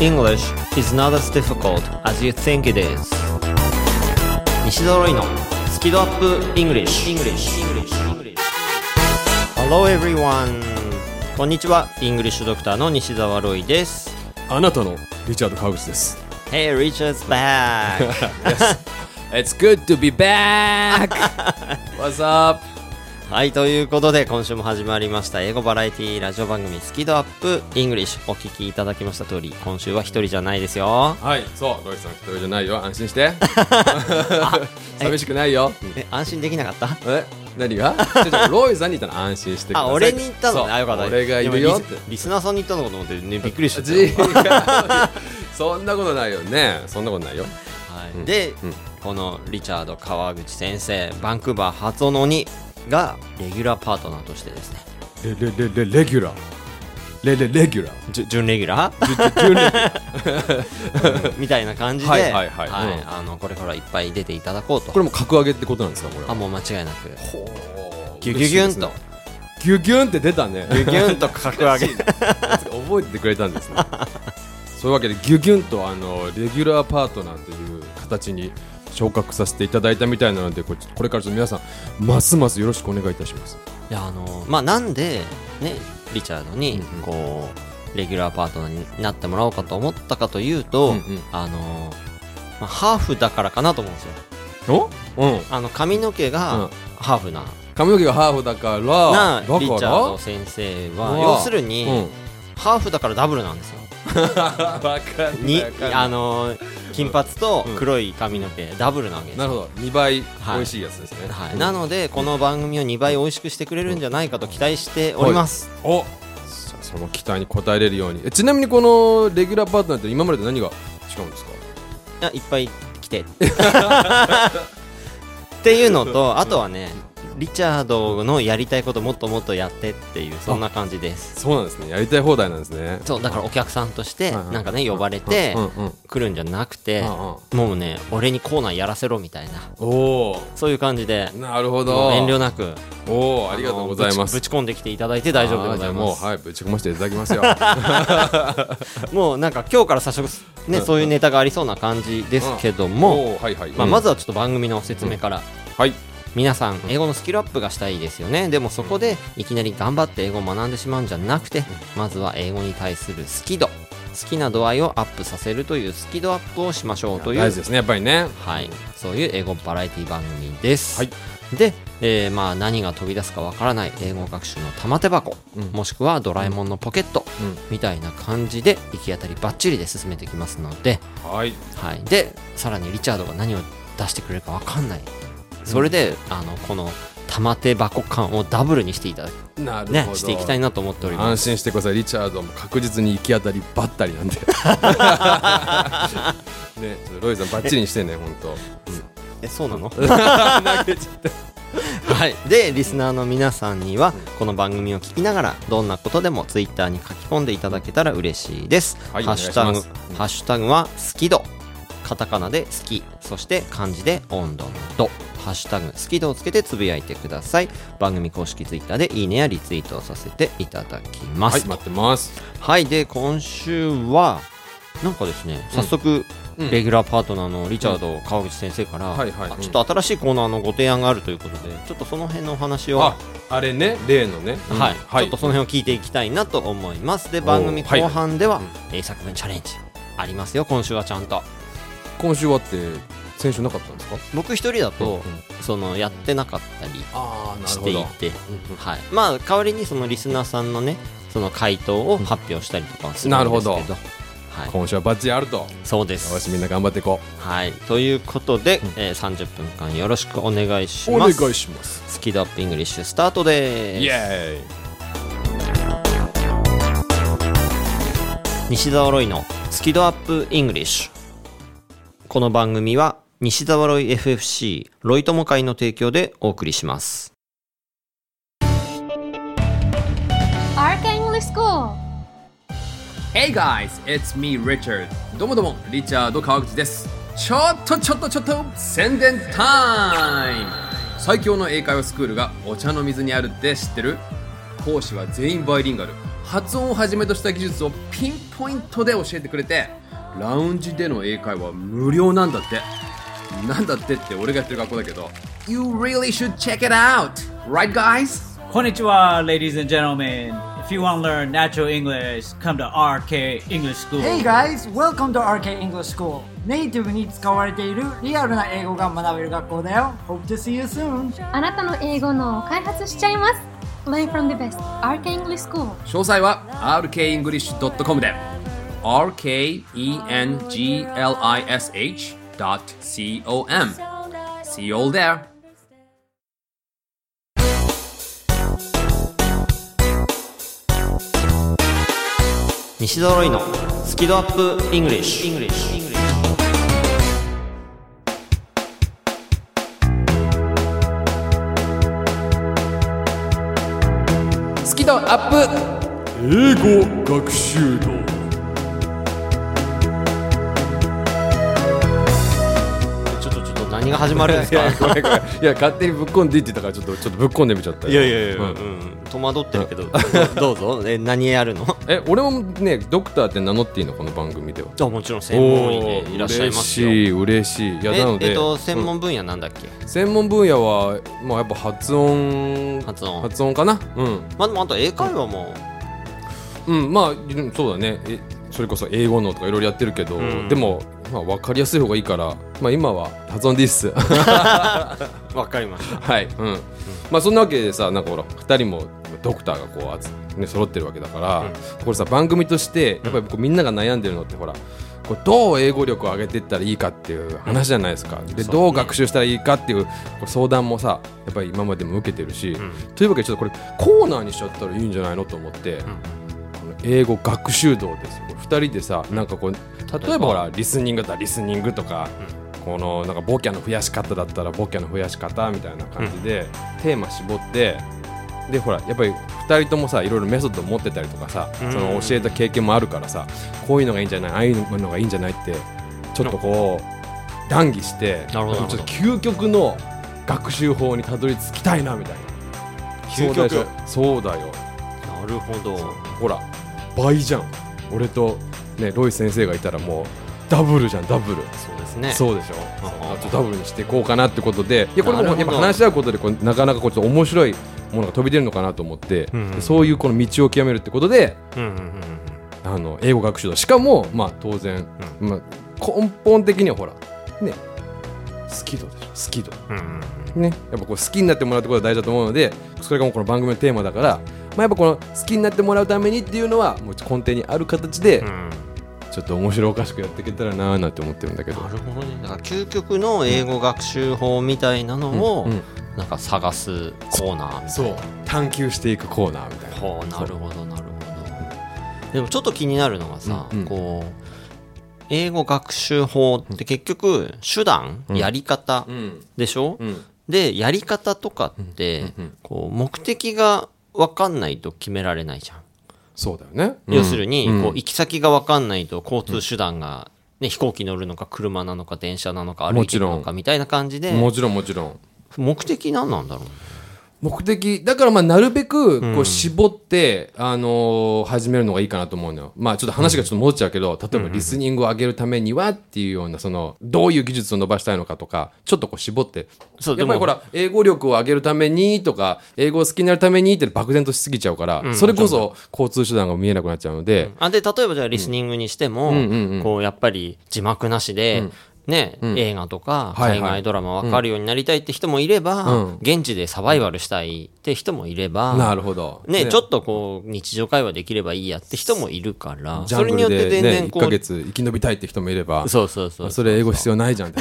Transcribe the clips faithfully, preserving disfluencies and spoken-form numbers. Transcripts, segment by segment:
English is not as difficult as you think it is. Nishizawa Rui の Skid Up English. Hello everyone. こんにちは。English Doctor のNishizawa Rui です。あなたの Richard Howes です。Hey, Richard's back. Yes. It's good to be back. What's up? はい、ということで今週も始まりました英語バラエティラジオ番組スキドアップイングリッシュ、お聞きいただきました通り今週は一人じゃないですよ。はい、そう、ロイさん一人じゃないよ、安心して寂しくないよ。え、安心できなかった？え、何が？ちょっとロイさんに言ったら安心してください。あ、俺に言ったのね。あ、よかった。俺がいるよって リ, リスナーさんに言ったのかと思って、ね、びっくりしたそんなことないよね。そんなことないよ。はい、うん、で、うん、このリチャード川口先生、バンクーバー発音の鬼がレギュラーパートナーとしてですね。レレレレレギュラー。レレレギュラー。じゅ準レギュラー？準レギュラーみたいな感じで、はいはいはい、はい、うん、あのこれからいっぱい出ていただこうと。これも格上げってことなんですかこれは？あ、もう間違いなく。ほう。ギュギュギュンと、ね、ギュギュンって出たね。ギュギュンと格上げ。覚えてくれたんですね。そういうわけでギュギュンとあのレギュラーパートナーという形に昇格させていただいたみたいなので、これからちょっと皆さんますますよろしくお願いいたします。いや、あのーまあ、なんで、ね、リチャードにこう、うんうん、レギュラーパートナーになってもらおうかと思ったかというと、うんうん、あのーまあ、ハーフだからかなと思うんですよ。お、うん、あの髪の毛がハーフな、うん、髪の毛がハーフだからな、だからリチャード先生は要するに、うん、ハーフだからダブルなんですよ。にあのー、金髪と黒い髪の毛、うん、ダブルなわけです。なるほど、にばい美味しいやつですね、はいはい、なのでこの番組をにばい美味しくしてくれるんじゃないかと期待しております、うん、お、その期待に応えれるように。え、ちなみにこのレギュラーパートナーって今までと何が違うんですか？ いや、いっぱい来てっていうのと、あとはね、リチャードのやりたいこともっともっとやってっていう、そんな感じです。そうなんですね、やりたい放題なんですね。そう、だからお客さんとしてなんかね、呼ばれて来るんじゃなくて、もうね、俺にコーナーやらせろみたいな、お、そういう感じで。なるほど、遠慮なく、お、ありがとうございます。ぶち込んできていただいて大丈夫でございます。もう、はい、ぶち込ませていただきますよもうなんか今日から早速ね、そういうネタがありそうな感じですけども、まずはちょっと番組の説明から、うん、はい、皆さん英語のスキルアップがしたいですよね。でもそこでいきなり頑張って英語を学んでしまうんじゃなくて、まずは英語に対する好き度、好きな度合いをアップさせるという好き度アップをしましょうという、大事ですね、やっぱりね、はい、そういう英語バラエティ番組です、はい、で、えーまあ、何が飛び出すかわからない英語学習の玉手箱、うん、もしくはドラえもんのポケット、うん、みたいな感じで行き当たりばっちりで進めていきますので、はい、はい、で、さらにリチャードが何を出してくれるかわかんない、それで、あのこの玉手箱感をダブルにしていただく、なるほど、ね、していきたいなと思っております。安心してください、リチャードも確実に行き当たりばったりなんで、ね、ロイさんバッチリにしてね、本当。え、そうなの投げちゃったはい、でリスナーの皆さんにはこの番組を聞きながらどんなことでもツイッターに書き込んでいただけたら嬉しいです、はい、ハッシュタグ、お願いします。ハッシュタグはスキド、カタカナで好き、そして漢字で温度の度、ハッシュタグスキドをつけてつぶやいてください。番組公式ツイッターでいいねやリツイートをさせていただきます。はい、待ってます。はい、で今週はなんかですね、早速、うん、レギュラーパートナーのリチャード、うん、川口先生から、はいはい、うん、ちょっと新しいコーナーのご提案があるということで、ちょっとその辺のお話を、あ、あれね、例のね、うん、はい、はい、ちょっとその辺を聞いていきたいなと思います。で、番組後半では、はい、英作文チャレンジありますよ。今週はちゃんと、今週はって先週なかったんですか？僕一人だと、うん、そのやってなかったりしていて、はい、まあ、代わりにそのリスナーさんのね、その回答を発表したりとかはするんですけど、なるほど、はい、今週はバッチリあると。そうです。よし、みんな頑張っていこう。はい、ということで、うん、えー、さんじゅっぷんかんよろしくお願いします。お願いします。スキドアップイングリッシュスタートです。イエーイ。西澤ロイのスキドアップイングリッシュ。この番組はNishizawa Rui エフエフシー ロイ友会の提供でお送りします。 アールケー English School。 Hey guys, it's me Richard。 どうもどうも、リチャード川口です。ちょっとちょっとちょっと宣伝タイム。最強の英会話スクールがお茶の水にあるって知ってる？講師は全員バイリンガル、発音をはじめとした技術をピンポイントで教えてくれて、ラウンジでの英会話無料なんだって。なんだってって俺がやってる学校だけど、 You really should check it out! Right guys? こんにちは ladies and gentlemen. If you want to learn natural English, come to アールケー English School. Hey guys, welcome to アールケー English School. ネイティブに使われているリアルな英語が学べる学校だよ。 Hope to see you soon. あなたの英語の開発しちゃいます。Learn from the best. アールケー English School. 詳細は アールケーイングリッシュドットコム で アールケーイングリッシュドットコム See you all there. Nishizawa Ruiの Skid Up English. English.アップ英語学習道。ちょっとちょっと何が始まるんですか。いや, いや, いや勝手にぶっこんでいってたからちょっとちょっとぶっこんでみちゃったよ。いやいやいや、うんうん、戸惑ってるけどどうぞ。え、何やるの？え、俺もねドクターって名乗っていいのこの番組では。じゃあもちろん専門医で、ね、いらっしゃいますよ。嬉しい嬉しい。いやなのでえっと専門分野なんだっけ？うん、専門分野はまあやっぱ発音発音発音かな。うん。まあでもあと英会話もうん、うん、まあそうだね。えそれこそ英語のとかいろいろやってるけど、うん、でもまあ分かりやすい方がいいから、まあ今は発音です。わかりました。はい。うん。うん、まあそんなわけでさ、なんかほら二人もドクターがこう集めね、揃ってるわけだから、うん、これさ番組としてやっぱりこうみんなが悩んでるのってほらこうどう英語力を上げていったらいいかっていう話じゃないですか、うん、でどう学習したらいいかっていう相談もさやっぱり今までも受けてるし、うん、というわけでちょっとこれコーナーにしちゃったらいいんじゃないのと思って、うん、この英語学習道ですふたりでさ、うん、なんかこう例えばほらリスニングだったらリスニングとか、うん、このなんかボキャの増やし方だったらボキャの増やし方みたいな感じで、うん、テーマ絞ってでほらやっぱりふたりともさいろいろメソッド持ってたりとかさ、うん、その教えた経験もあるからさこういうのがいいんじゃないああいうのがいいんじゃないってちょっとこう談義してちょっと究極の学習法にたどり着きたいなみたいな。究極そうだよ。なるほど。ほら倍じゃん俺と、ね、ロイ先生がいたらもうダブルじゃんダブル。そうですね。そうでしょ。ちょっとダブルにしていこうかなってことでいやこれもやっぱ話し合うことでこうなかなかこうちょっと面白いものが飛び出るのかなと思って、うんうんうん、そういうこの道を極めるってことで、うんうんうん、あの英語学習だしかも、まあ、当然、うんまあ、根本的にはほらね好き度でしょ好き度、うんうんね、やっぱこう好きになってもらうってことが大事だと思うのでそれがもうこの番組のテーマだから、まあ、やっぱこの好きになってもらうためにっていうのはもう根底にある形で、うんちょっと面白おかしくやっていけたらなーなんて思ってるんだけど。なるほどね。だから究極の英語学習法みたいなのを、うんうん、なんか探すコーナーみたいな。そう、探求していくコーナーみたいな。ほう、なるほどなるほど。でもちょっと気になるのがさ、うんうん、こう英語学習法って結局手段、うん、やり方、うん、でしょ、うん、でやり方とかって、うんうんうん、こう目的が分かんないと決められないじゃん。そうだよね、要するに、うん、こう行き先が分かんないと交通手段が、ねうん、飛行機乗るのか車なのか電車なのか歩いてるのかみたいな感じでもちろんもちろん目的何なんだろう。目的だからまあなるべくこう絞って、うんあのー、始めるのがいいかなと思うのよ。まあちょっと話がちょっと戻っちゃうけど、うん、例えばリスニングを上げるためにはっていうようなそのどういう技術を伸ばしたいのかとかちょっとこう絞ってそうやっぱりほら英語力を上げるためにとか英語を好きになるためにって漠然としすぎちゃうから、うん、それこそ交通手段が見えなくなっちゃうので、うん、あで例えばじゃあリスニングにしても、うんうんうんうん、こうやっぱり字幕なしで、うんねうん、映画とか海外ドラマ分かるようになりたいって人もいれば、はいはいうん、現地でサバイバルしたいって人もいれば、なるほど、ねね、ちょっとこう日常会話できればいいやって人もいるからそれによって全然こう、ね、いっかげつ生き延びたいって人もいればそうそうそうそうそれ英語必要ないじゃんって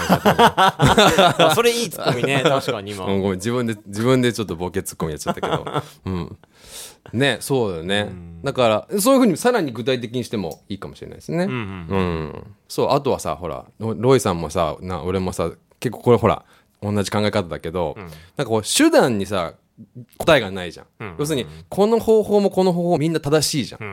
それいいツッコミね確かに今ごめん自分で自分でちょっとボケツッコミやっちゃったけどうんねそうだよね、うん、だからそういう風にさらに具体的にしてもいいかもしれないですね、うんうんうん、そうあとはさほらロイさんもさな俺もさ結構これほら同じ考え方だけど、うん、なんかこう手段にさ答えがないじゃん、うんうんうん、要するにこの方法もこの方法みんな正しいじゃん、うん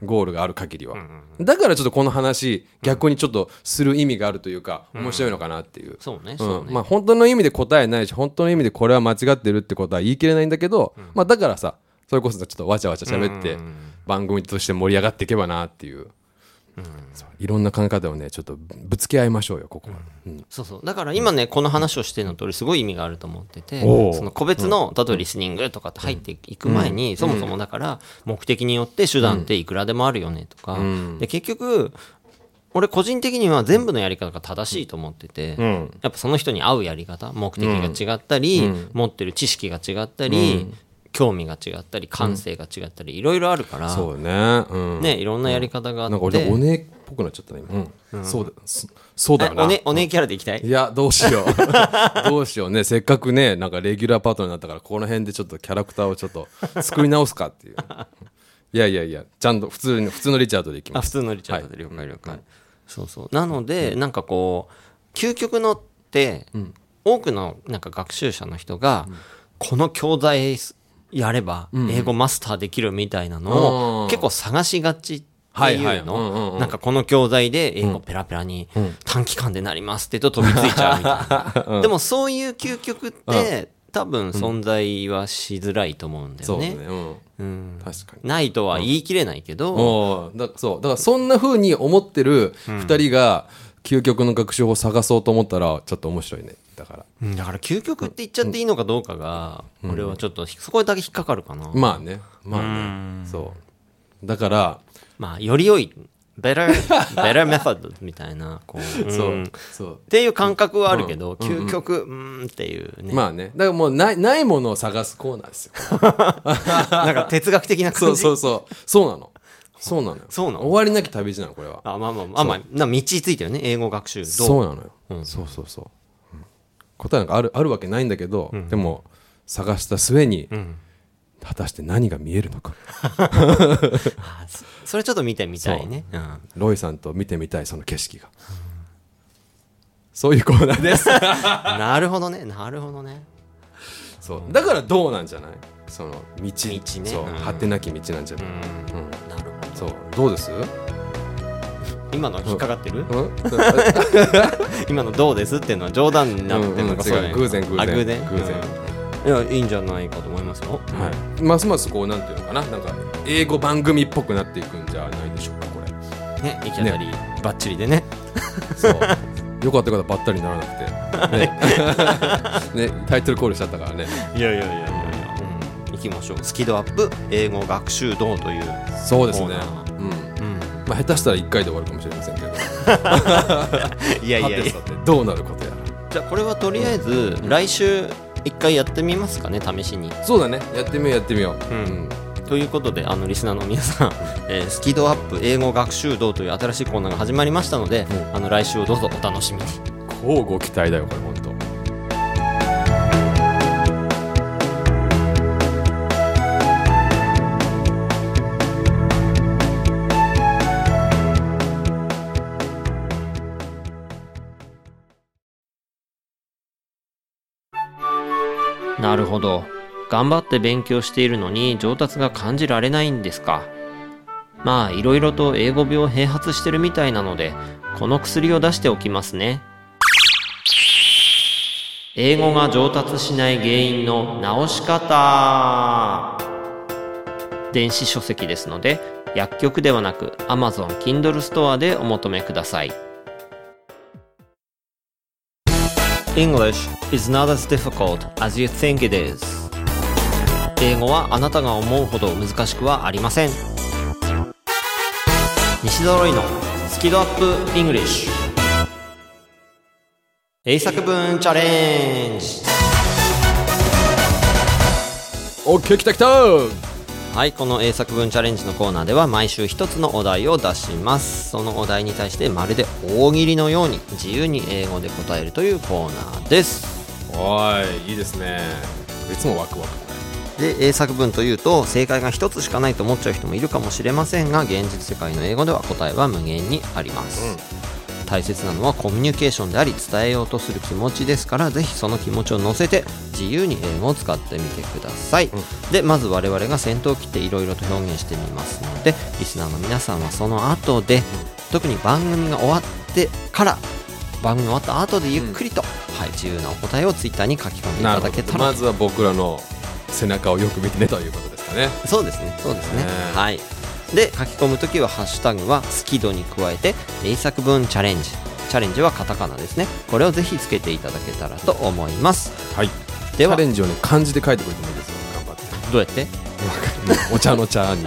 うん、ゴールがある限りは、うんうん、だからちょっとこの話逆にちょっとする意味があるというか、うん、面白いのかなっていう、うん、そうね、そうね、うん、まあ本当の意味で答えないし本当の意味でこれは間違ってるってことは言い切れないんだけど、うん、まあだからさそれこそちょっとわちゃわちゃ喋って番組として盛り上がっていけばなっていう、うん、そういろんな考え方をねちょっとぶつけ合いましょうよここは、うんうん、そうそうだから今ね、うん、この話をしてるのって俺すごい意味があると思ってて、その個別の例えばリスニングとかって入っていく前に、うん、そもそもだから目的によって手段っていくらでもあるよねとか、うん、で結局俺個人的には全部のやり方が正しいと思ってて、うん、やっぱその人に合うやり方、目的が違ったり、うん、持ってる知識が違ったり、うん、興味が違ったり感性が違ったりいろいろあるから、そうね、うん、ねいろんなやり方があって、うん、なんか俺お姉っぽくなっちゃったね今、うん、そうだ、そうだよな、おね、お姉キャラでいきたい？いやどうしようどうしようね、せっかくねなんかレギュラーパートナーになったからこの辺でちょっとキャラクターをちょっと作り直すかっていういやいやいやちゃんと普通の普通のリチャードでいきます。あ、普通のリチャードで、はい、了解了解、うん、そうそうなので、うん、なんかこう究極のって、うん、多くのなんか学習者の人が、うん、この教材やれば英語マスターできるみたいなのを結構探しがちっていうの、なんかこの教材で英語ペラペラに短期間でなりますって言うと飛びついちゃうみたいな、うん、でもそういう究極って多分存在はしづらいと思うんだよね、うんうん、確かにないとは言い切れないけど、うん、だからそうだからそんな風に思ってるふたりが究極の学習法を探そうと思ったらちょっと面白いね。だから、うん、だから究極って言っちゃっていいのかどうかが、うん、俺はちょっとそこだけ引っかかるかな、うん、まあねまあねそうだからまあより良いbetter better method みたいなこう、うん、そうそうっていう感覚はあるけど、うん、究極、うん、うんっていうねまあねだからもうないないものを探すコーナーですよなんか哲学的な感じそうそうそうそうなのそうなのよそうなの終わりなき旅路なのこれはあまあまあまあまあな道ついてるね英語学習どうそうなのよ、うん、そうそうそう答えなんかある、あるわけないんだけど、うん、でも探した末に、うん、果たして何が見えるのかあそれちょっと見てみたいね、うん、ロイさんと見てみたいその景色が、うん、そういうコーナーですなるほどねなるほどねそうだからどうなんじゃないその道、道ね、そう、うん、果てなき道なんじゃない、うんうん、なるほどそうどうです今の引っかかってる、うんうん、今のどうですっていうのは冗談になってるのか、うんうん、偶然偶然偶然、うん、いやいいんじゃないかと思いますよ、はい、ますますこうなんていうのかななんか英語番組っぽくなっていくんじゃないでしょうかこれね行き当たり、ね、バッチリでねそうよかったからばったりにならなくて ね, ねタイトルコールしちゃったからねいやいやいやいや行きましょうスキドアップ英語学習道というそうですねまあ、下手したらいっかいで終わるかもしれませんけどいやいやいやどうなることやらじゃあこれはとりあえず来週いっかいやってみますかね試しにそうだねやってみようやってみよう、うんうん、ということであのリスナーの皆さん、えー、スキドアップ英語学習道という新しいコーナーが始まりましたので、うん、あの来週をどうぞお楽しみに乞うご期待だよこれ本当なるほど。頑張って勉強しているのに上達が感じられないんですか。まあいろいろと英語病併発してるみたいなので、この薬を出しておきますね。英語が上達しない原因の直し方。電子書籍ですので、薬局ではなく Amazon Kindle ストアでお求めください。English is not as difficult as you think it is. 英語はあなたが思うほど難しくはありません。Nishizawa RuiのSkid Up English 英作文チャレンジ OK 来た来たはい、この英作文チャレンジのコーナーでは毎週一つのお題を出します。そのお題に対してまるで大喜利のように自由に英語で答えるというコーナーです。おーい、いいですね。いつもワクワク。で、英作文というと正解が一つしかないと思っちゃう人もいるかもしれませんが、現実世界の英語では答えは無限にあります。うん、大切なのはコミュニケーションであり伝えようとする気持ちですから、ぜひその気持ちを乗せて自由に英語を使ってみてください、うん、でまず我々が先頭を切っていろいろと表現してみますのでリスナーの皆さんはその後で、うん、特に番組が終わってから番組終わった後でゆっくりと、うんはい、自由なお答えをツイッターに書き込んでいただけたらまずは僕らの背中をよく見てねということですですかね。そうですね、そうですね。はい。で、書き込むときはハッシュタグはスキドに加えて英作文チャレンジ、チャレンジはカタカナですね、これをぜひつけていただけたらと思います。はい。ではチャレンジをね、漢字で書いてくれてもいいですよ。頑張って。どうやってお茶の茶にに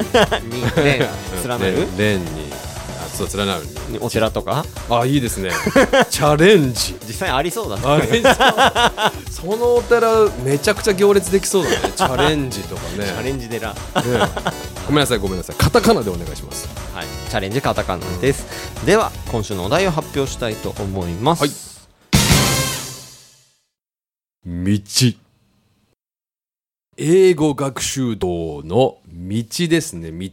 連なる連にそう連なるにお寺とか。あ、いいですねチャレンジ実際ありそうだね。ありそう。そのお寺めちゃくちゃ行列できそうだねチャレンジとかね。チャレンジ寺、ね、ごめんなさいごめんなさい、カタカナでお願いします。はい、チャレンジカタカナです、うん、では今週のお題を発表したいと思います。はい、道、英語学習道の道ですね。道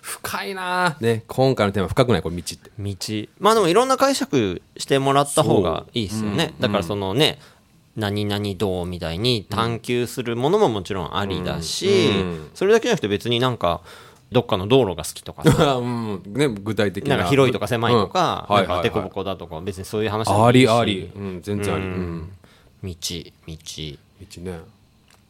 深いな、ね、今回のテーマ深くない、これ道って道、まあでもいろんな解釈してもらった方がいいですよね、うん、だからそのね、うん、何々道みたいに探求するものももちろんありだし、うんうん、それだけじゃなくて別になんかどっかの道路が好きとかさ、うんね、具体的 な, なんか広いとか狭いとかデコボコだとか別にそういう話もありあり、うん、全然あり、うん、道道道ね、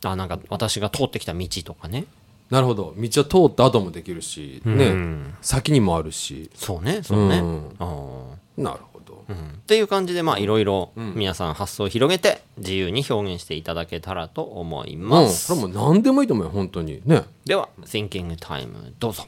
あ、なんか私が通ってきた道とかね。なるほど、道は通った後もできるし、うんね、先にもあるし、そうねそうね、うん、あ、なるほど、うん、っていう感じでまあいろいろ皆さん発想を広げて自由に表現していただけたらと思います、うん、これも何でもいいと思うよ本当にね。では Thinking Time どうぞ。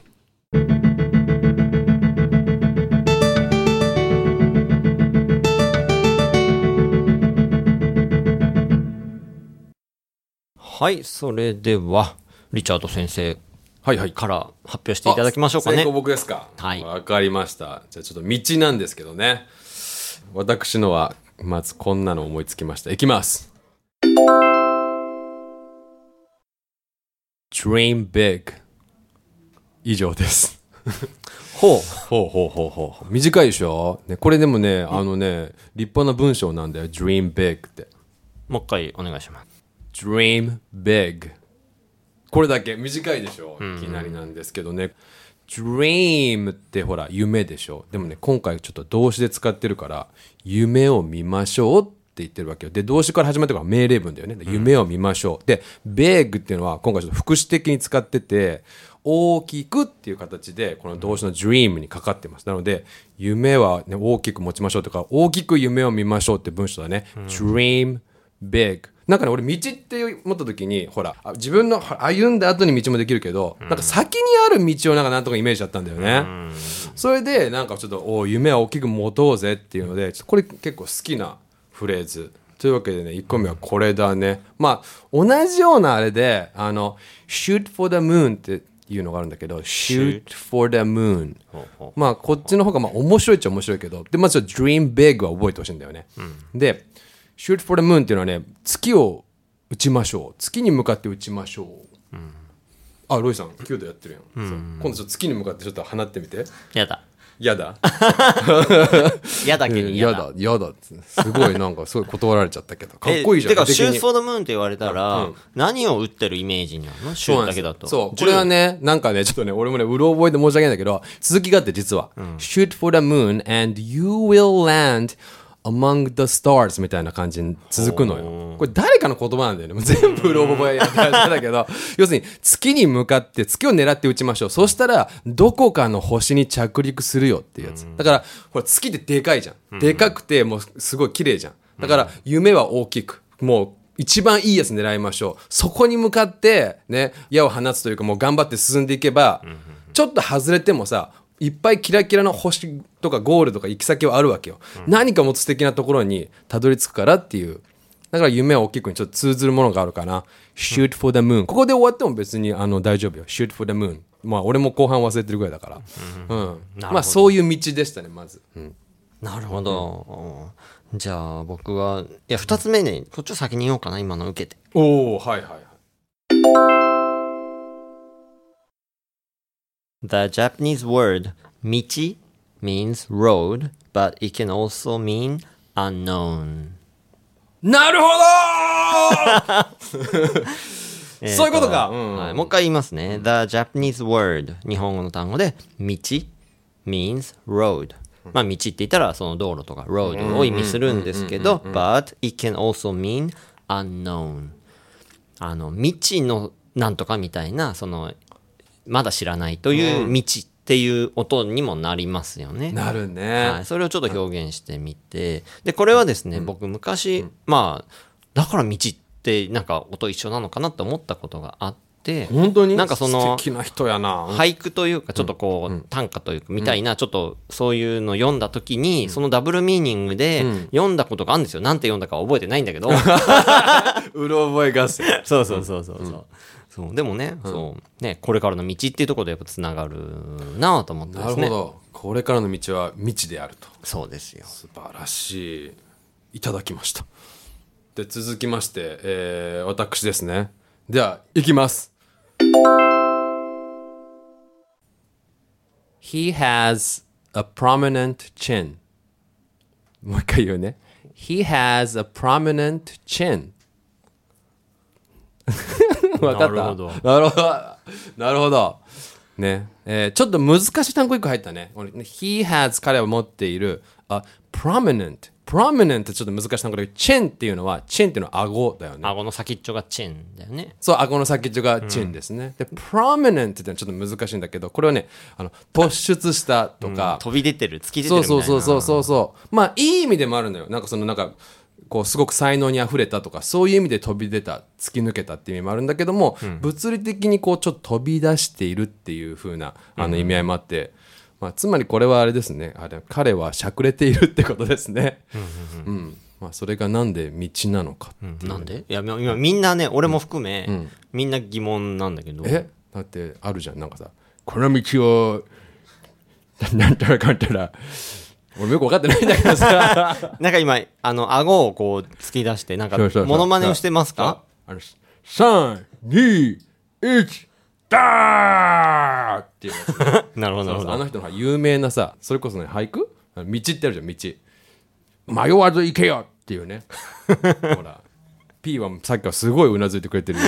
はい、それではリチャード先生から発表していただきましょうかね。はいはい、先行僕ですか。はい、わかりました。じゃあちょっと道なんですけどね。私のはまずこんなの思いつきました。いきます。Dream big。以上です。ほうほうほうほうほう。短いでしょ。ね、これでもね、うん、あのね、立派な文章なんだよ。Dream big って。もう一回お願いします。Dream big。これだけ短いでしょ、いきなりなんですけどね、うん、Dream ってほら夢でしょ。でもね今回ちょっと動詞で使ってるから夢を見ましょうって言ってるわけよ。で動詞から始まってるから命令文だよね、うん、夢を見ましょうで Big っていうのは今回ちょっと副詞的に使ってて大きくっていう形でこの動詞の Dream にかかってます。なので夢は、ね、大きく持ちましょうとか大きく夢を見ましょうって文章だね、うん、Dream Big。なんかね俺道って思った時にほら自分の歩んだ後に道もできるけど、うん、なんか先にある道をなんかなんとかイメージしちゃったんだよね、うん、それでなんかちょっとお夢は大きく持とうぜっていうのでちょっとこれ結構好きなフレーズというわけでねいっこめはこれだね、うん、まあ同じようなあれであの shoot for the moon っていうのがあるんだけど shoot for the moon まあこっちの方がまあ面白いっちゃ面白いけどでまず、あ、dream big は覚えてほしいんだよね、うん、でShoot for the moon っていうのはね、月を打ちましょう。月に向かって打ちましょう。うん、あ、ロイさん、キュートやってるやん。うんうん、今度ちょっと月に向かってちょっと放ってみて。やだ。やだ。やだけにやだ。やだ、やだって。すごいなんかすごい断られちゃったけど。かっこいいじゃん。てか、Shoot for the moon って言われたら、うん、何を打ってるイメージになるの？シューだけだと。そう。これはね、なんかね、ちょっとね、俺もね、うろ覚えで申し訳ないんだけど、続きがあって実は、うん、Shoot for the moon and you will land among the stars みたいな感じに続くのよ。これ誰かの言葉なんだよね。もう全部ロボボやったんだけど、要するに月に向かって月を狙って打ちましょう。そしたらどこかの星に着陸するよっていうやつ。だからほら月ってでかいじゃん。でかくてもうすごい綺麗じゃん。だから夢は大きく、もう一番いいやつ狙いましょう。そこに向かってね矢を放つというか、もう頑張って進んでいけば、ちょっと外れてもさ。いっぱいキラキラの星とかゴールとか行き先はあるわけよ、うん、何かも素敵なところにたどり着くからっていう。だから夢は大きくにちょっと通ずるものがあるかな、うん、Shoot for the moon。 ここで終わっても別にあの大丈夫よ。 Shoot for the moon、 まあ俺も後半忘れてるぐらいだから、うんうん、まあそういう道でしたねまず、うん、なるほど、うん、じゃあ僕はいやふたつめにこっちを先に言おうかな今の受けて。おーはいはいはい。The Japanese word michi means road, but it can also mean unknown. なるほどそういうことか、うんはい、もう一回言いますね。 The Japanese word 日本語の単語でmichi means road、まあ、道って言ったらその道路とか road を意味するんですけど、 but it can also mean unknown。 あの道のなんとかみたいな、そのまだ知らないという道っていう音にもなりますよね、うん、なるね、はい、それをちょっと表現してみて、でこれはですね、うん、僕昔、うん、まあだから道ってなんか音一緒なのかなって思ったことがあって、本当になんかその素敵な人やな、俳句というかちょっとこう、うん、短歌というかみたいな、ちょっとそういうの読んだ時に、うん、そのダブルミーニングで読んだことがあるんですよ、うん、なんて読んだか覚えてないんだけどうろ覚え合戦そうそうそうそうそう、うんうん、そうでもね、うん、そうね、これからの道っていうところでやっぱつながるなと思ってですね。なるほど、これからの道は道であると。そうですよ。素晴らしい、いただきました。で続きまして、えー、私ですね。では行きます。He has a prominent chin。もう一回言うね。He has a prominent chin。分かった。なるほど。なるほど。なるほど。ね、えー、ちょっと難しい単語いっこ入ったね。He has 彼は持っている、あ、prominent。prominent ってちょっと難しい単語で、チェンっていうのは、チェンっていうのは顎だよね。顎の先っちょがチェンだよね。そう、顎の先っちょがチェンですね。うん、で、prominent っていうのはちょっと難しいんだけど、これはね、あの突出したとか、うん、飛び出てる、突き出てるみたいな。そうそうそうそうそう。まあいい意味でもあるのよ。なんかそのなんか。こうすごく才能にあふれたとか、そういう意味で飛び出た、突き抜けたっていう意味もあるんだけども、うん、物理的にこうちょっと飛び出しているっていう風なあの意味合いもあって、うん、まあ、つまりこれはあれですね、あれ彼はしゃくれているってことですね、うんうんうんうん、まあ、それがなんで道なのかっていう、うん、なんで、いや今みんなね、俺も含め、うんうん、みんな疑問なんだけど、えだってあるじゃん、なんかさ、この道をなんたらかんたら俺もよく分かってないんだけどさなんか今あの顎をこう突き出してなんかモノマネをしてますか。さんにいちダーっていうなるほどなるほど。あの人の有名なさ、それこそね、俳句道ってあるじゃん、道迷わず行けよっていうねほら P はさっきからすごいうなずいてくれてるよ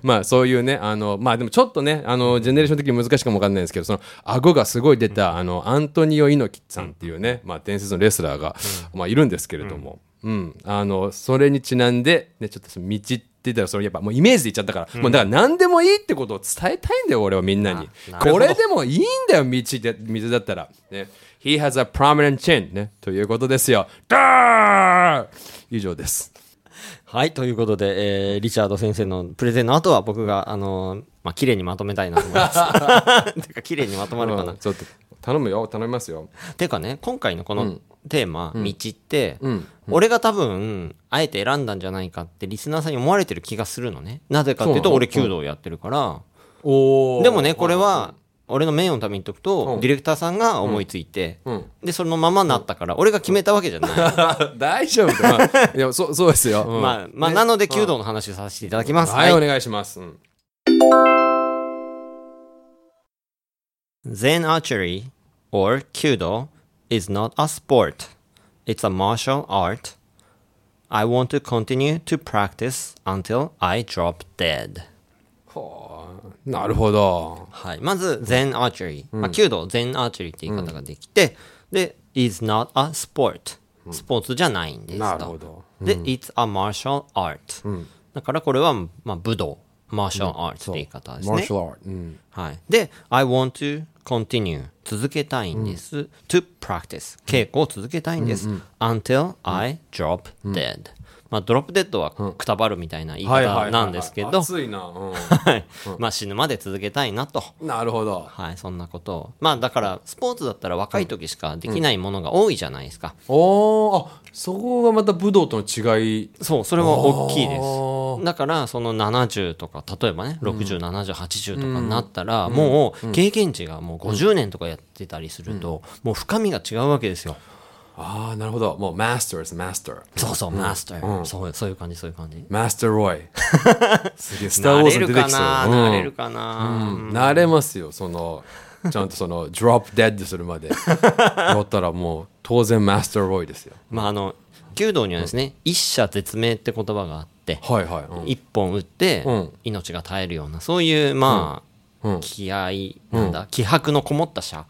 まあそういうね、あのまあでもちょっとね、あのジェネレーション的に難しいかも分かんないんですけど、その顎がすごい出たあのアントニオ猪木さんっていうね、まあ伝説のレスラーが、うん、まあいるんですけれども、うん、うん、あのそれにちなんでね、ちょっとその道って言ったらそれやっぱもうイメージで言っちゃったから、うん、もうだから何でもいいってことを伝えたいんだよ俺はみんなに。これでもいいんだよ道で、道だったらね。He has a prominent chin ね、ということですよ。ダー以上です。はい、ということで、えー、リチャード先生のプレゼンの後は僕が、あのーまあ、綺麗にまとめたいなと思います。てか綺麗にまとまるかな。ちょっと頼むよ、頼みますよ。てかね、今回のこのテーマ、うん、道って、うんうん、俺が多分あえて選んだんじゃないかってリスナーさんに思われてる気がするのね。なぜかっていうと俺弓道やってるから、うん、でもねこれは俺の名誉のために言っとくと、うん、ディレクターさんが思いついて、うんうん、でそのままになったから、うん、俺が決めたわけじゃない大丈夫か、まあ、いや そ, そうですよ、うん、まあ、まあね、なので弓道の話をさせていただきます、うん、はい、はい、お願いします、うん、Zen archery or 弓道 is not a sport. It's a martial art. I want to continue to practice until I drop dead. ほう、なるほど、はい、まず Zen Archery、うん、まあ、弓道 Zen Archery って言い方ができて、うん、で is not a sport、うん、スポーツじゃないんですと。なるほど、うん、で it's a martial art、うん、だからこれは、まあ、武道 martial art って言い方ですね、うん、martial art、うん、はい、で I want to continue 続けたいんです、うん、to practice 稽古を続けたいんです、うんうん、until I drop dead、うん、まあ、ドロップデッドはくたばるみたいな言い方なんですけど、熱いな、うんまあ、死ぬまで続けたいなと。なるほど、はい、そんなことを、まあ、だからスポーツだったら若い時しかできないものが多いじゃないですか、うんうん、おあ、そこがまた武道との違い。そう、それは大きいです。だからそのななじゅうとか、例えばねろくじゅう、うん、ななじゅう、はちじゅうとかになったら、うん、もう経験値がもうごじゅうねんとかやってたりすると、うん、もう深みが違うわけですよ。ああ、なるほど。もうマスターです、マスター。そうそう、マスター。そういう感じ、そういう感じ。マスター・ロイ。すげえ、スター・ウォーズ出てきそう。なれるかな、うんうん、なれますよ、その、ちゃんとその、ドロップ・デッドするまで。やったらもう、当然マスター・ロイですよ。まあ、あの、弓道にはですね、うん、一射絶命って言葉があって、はいはい、うん、一本打って、うん、命が絶えるような、そういう、まあ、うん、気合い、なんだ、うん、気迫のこもった射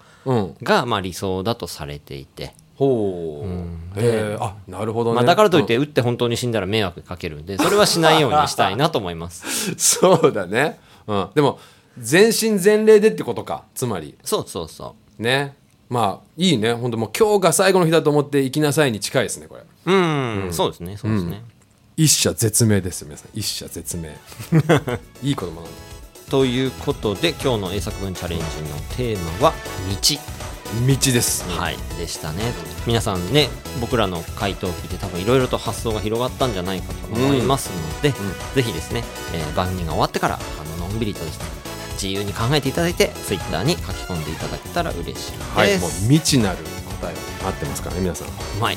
が、うん、まあ、理想だとされていて。ほう、うん、えー、あ、なるほどね、まあ、だからといって打って本当に死んだら迷惑かけるんで、それはしないようにしたいなと思いますそうだね、うん、でも全身全霊でってことか、つまりそうそうそうね、まあいいね、本当もう今日が最後の日だと思って行きなさいに近いですねこれ、うん、うん、そうですねそうですね、うん、一射絶命です皆さん、一射絶命いい子供なんだということで、今日の英作文チャレンジのテーマは道、道です、ね、はいでしたね。皆さんね、僕らの回答を聞いて多分いろいろと発想が広がったんじゃないかと思いますので、うんうん、ぜひですね、えー、番組が終わってからあののんびりとですね自由に考えていただいて、ツイッターに書き込んでいただけたら嬉しいです、はい、もう未知なる答えを待ってますからね皆さん、はい、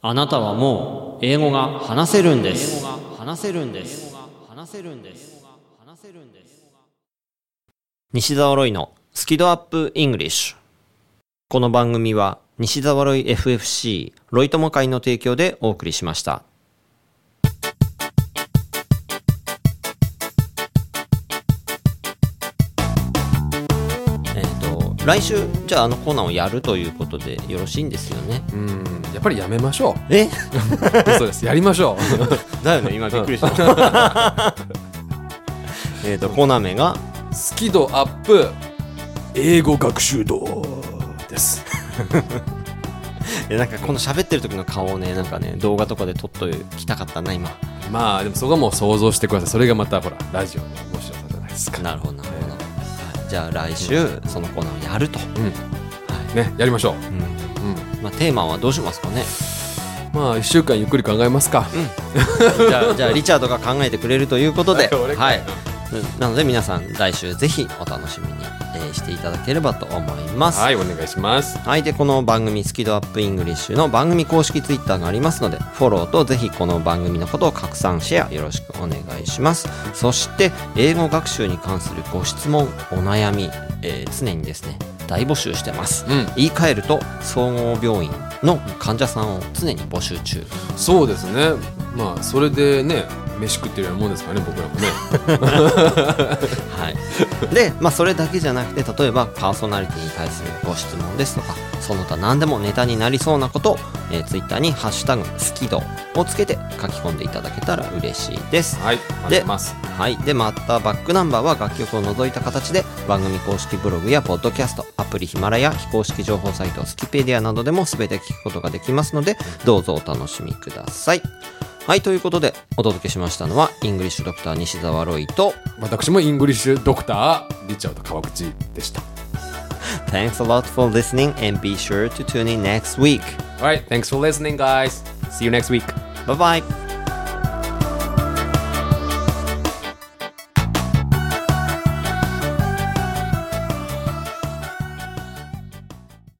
あなたはもう英語が話せるんです。Nishizawa RuiのSkid Up English、 この番組はNishizawa Rui エフエフシー ロイ友会の提供でお送りしました。来週じゃああのコーナーをやるということでよろしいんですよね。うん、やっぱりやめましょう。えそうです、やりましょうだよね、今びっくりしたえとコーナー名がスキドアップ英語学習道ですなんかこの喋ってる時の顔をね、なんかね動画とかで撮っときたかったな今。まあでもそこはもう想像してください。それがまたほらラジオの面白さじゃないですか。なるほどなるほど、じゃあ来週そのコーナーをやると、うん、はいね、やりましょう、うんうん、まあ、テーマはどうしますかね。まあいっしゅうかんゆっくり考えますか、うん、じゃあ、じゃあリチャードが考えてくれるということで、はい、なので皆さん来週ぜひお楽しみに、えー、していただければと思います。はい、お願いします。はい、でこの番組スキドアップイングリッシュの番組公式ツイッターがありますので、フォローとぜひこの番組のことを拡散シェアよろしくお願いします。そして英語学習に関するご質問、お悩み、えー、常にですね大募集してます、うん、言い換えると総合病院の患者さんを常に募集中。そうですね、まあそれでね飯食ってるようなもんですからね僕らもねはい。で、まあ、それだけじゃなくて、例えばパーソナリティに対するご質問ですとか、その他何でもネタになりそうなことを、えー、ツイッターにハッシュタグスキドをつけて書き込んでいただけたら嬉しいです。はい、待ってます。はい、でまたバックナンバーは楽曲を除いた形で番組公式ブログやポッドキャスト、アプリヒマラヤ、非公式情報サイトスキペディアなどでも全て聞くことができますので、どうぞお楽しみください。はい、ということでお届けしましたのはイングリッシュドクターNishizawa Ruiと、私もイングリッシュドクターリチャード川口でした。Thanks a lot for listening and be sure to tune in next week. Alright, thanks for listening guys. See you next week. Bye bye.